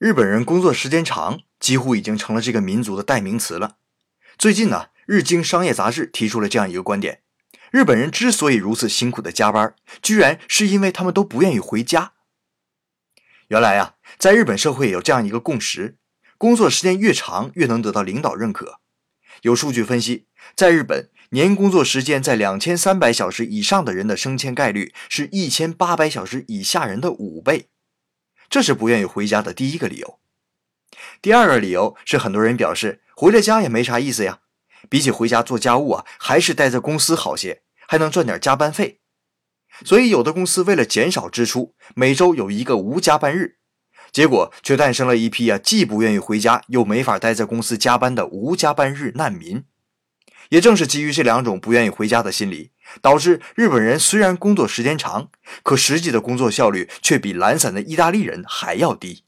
日本人工作时间长，几乎已经成了这个民族的代名词了。最近呢，日经商业杂志提出了这样一个观点：日本人之所以如此辛苦的加班，居然是因为他们都不愿意回家。原来啊，在日本社会有这样一个共识，工作时间越长越能得到领导认可。有数据分析，在日本，年工作时间在2300小时以上的人的升迁概率是1800小时以下人的5倍。这是不愿意回家的第一个理由。第二个理由是，很多人表示回了家也没啥意思呀，比起回家做家务啊，还是待在公司好些，还能赚点加班费。所以有的公司为了减少支出，每周有一个无加班日，结果却诞生了一批既不愿意回家又没法待在公司加班的无加班日难民。也正是基于这两种不愿意回家的心理，导致日本人虽然工作时间长，可实际的工作效率却比懒散的意大利人还要低。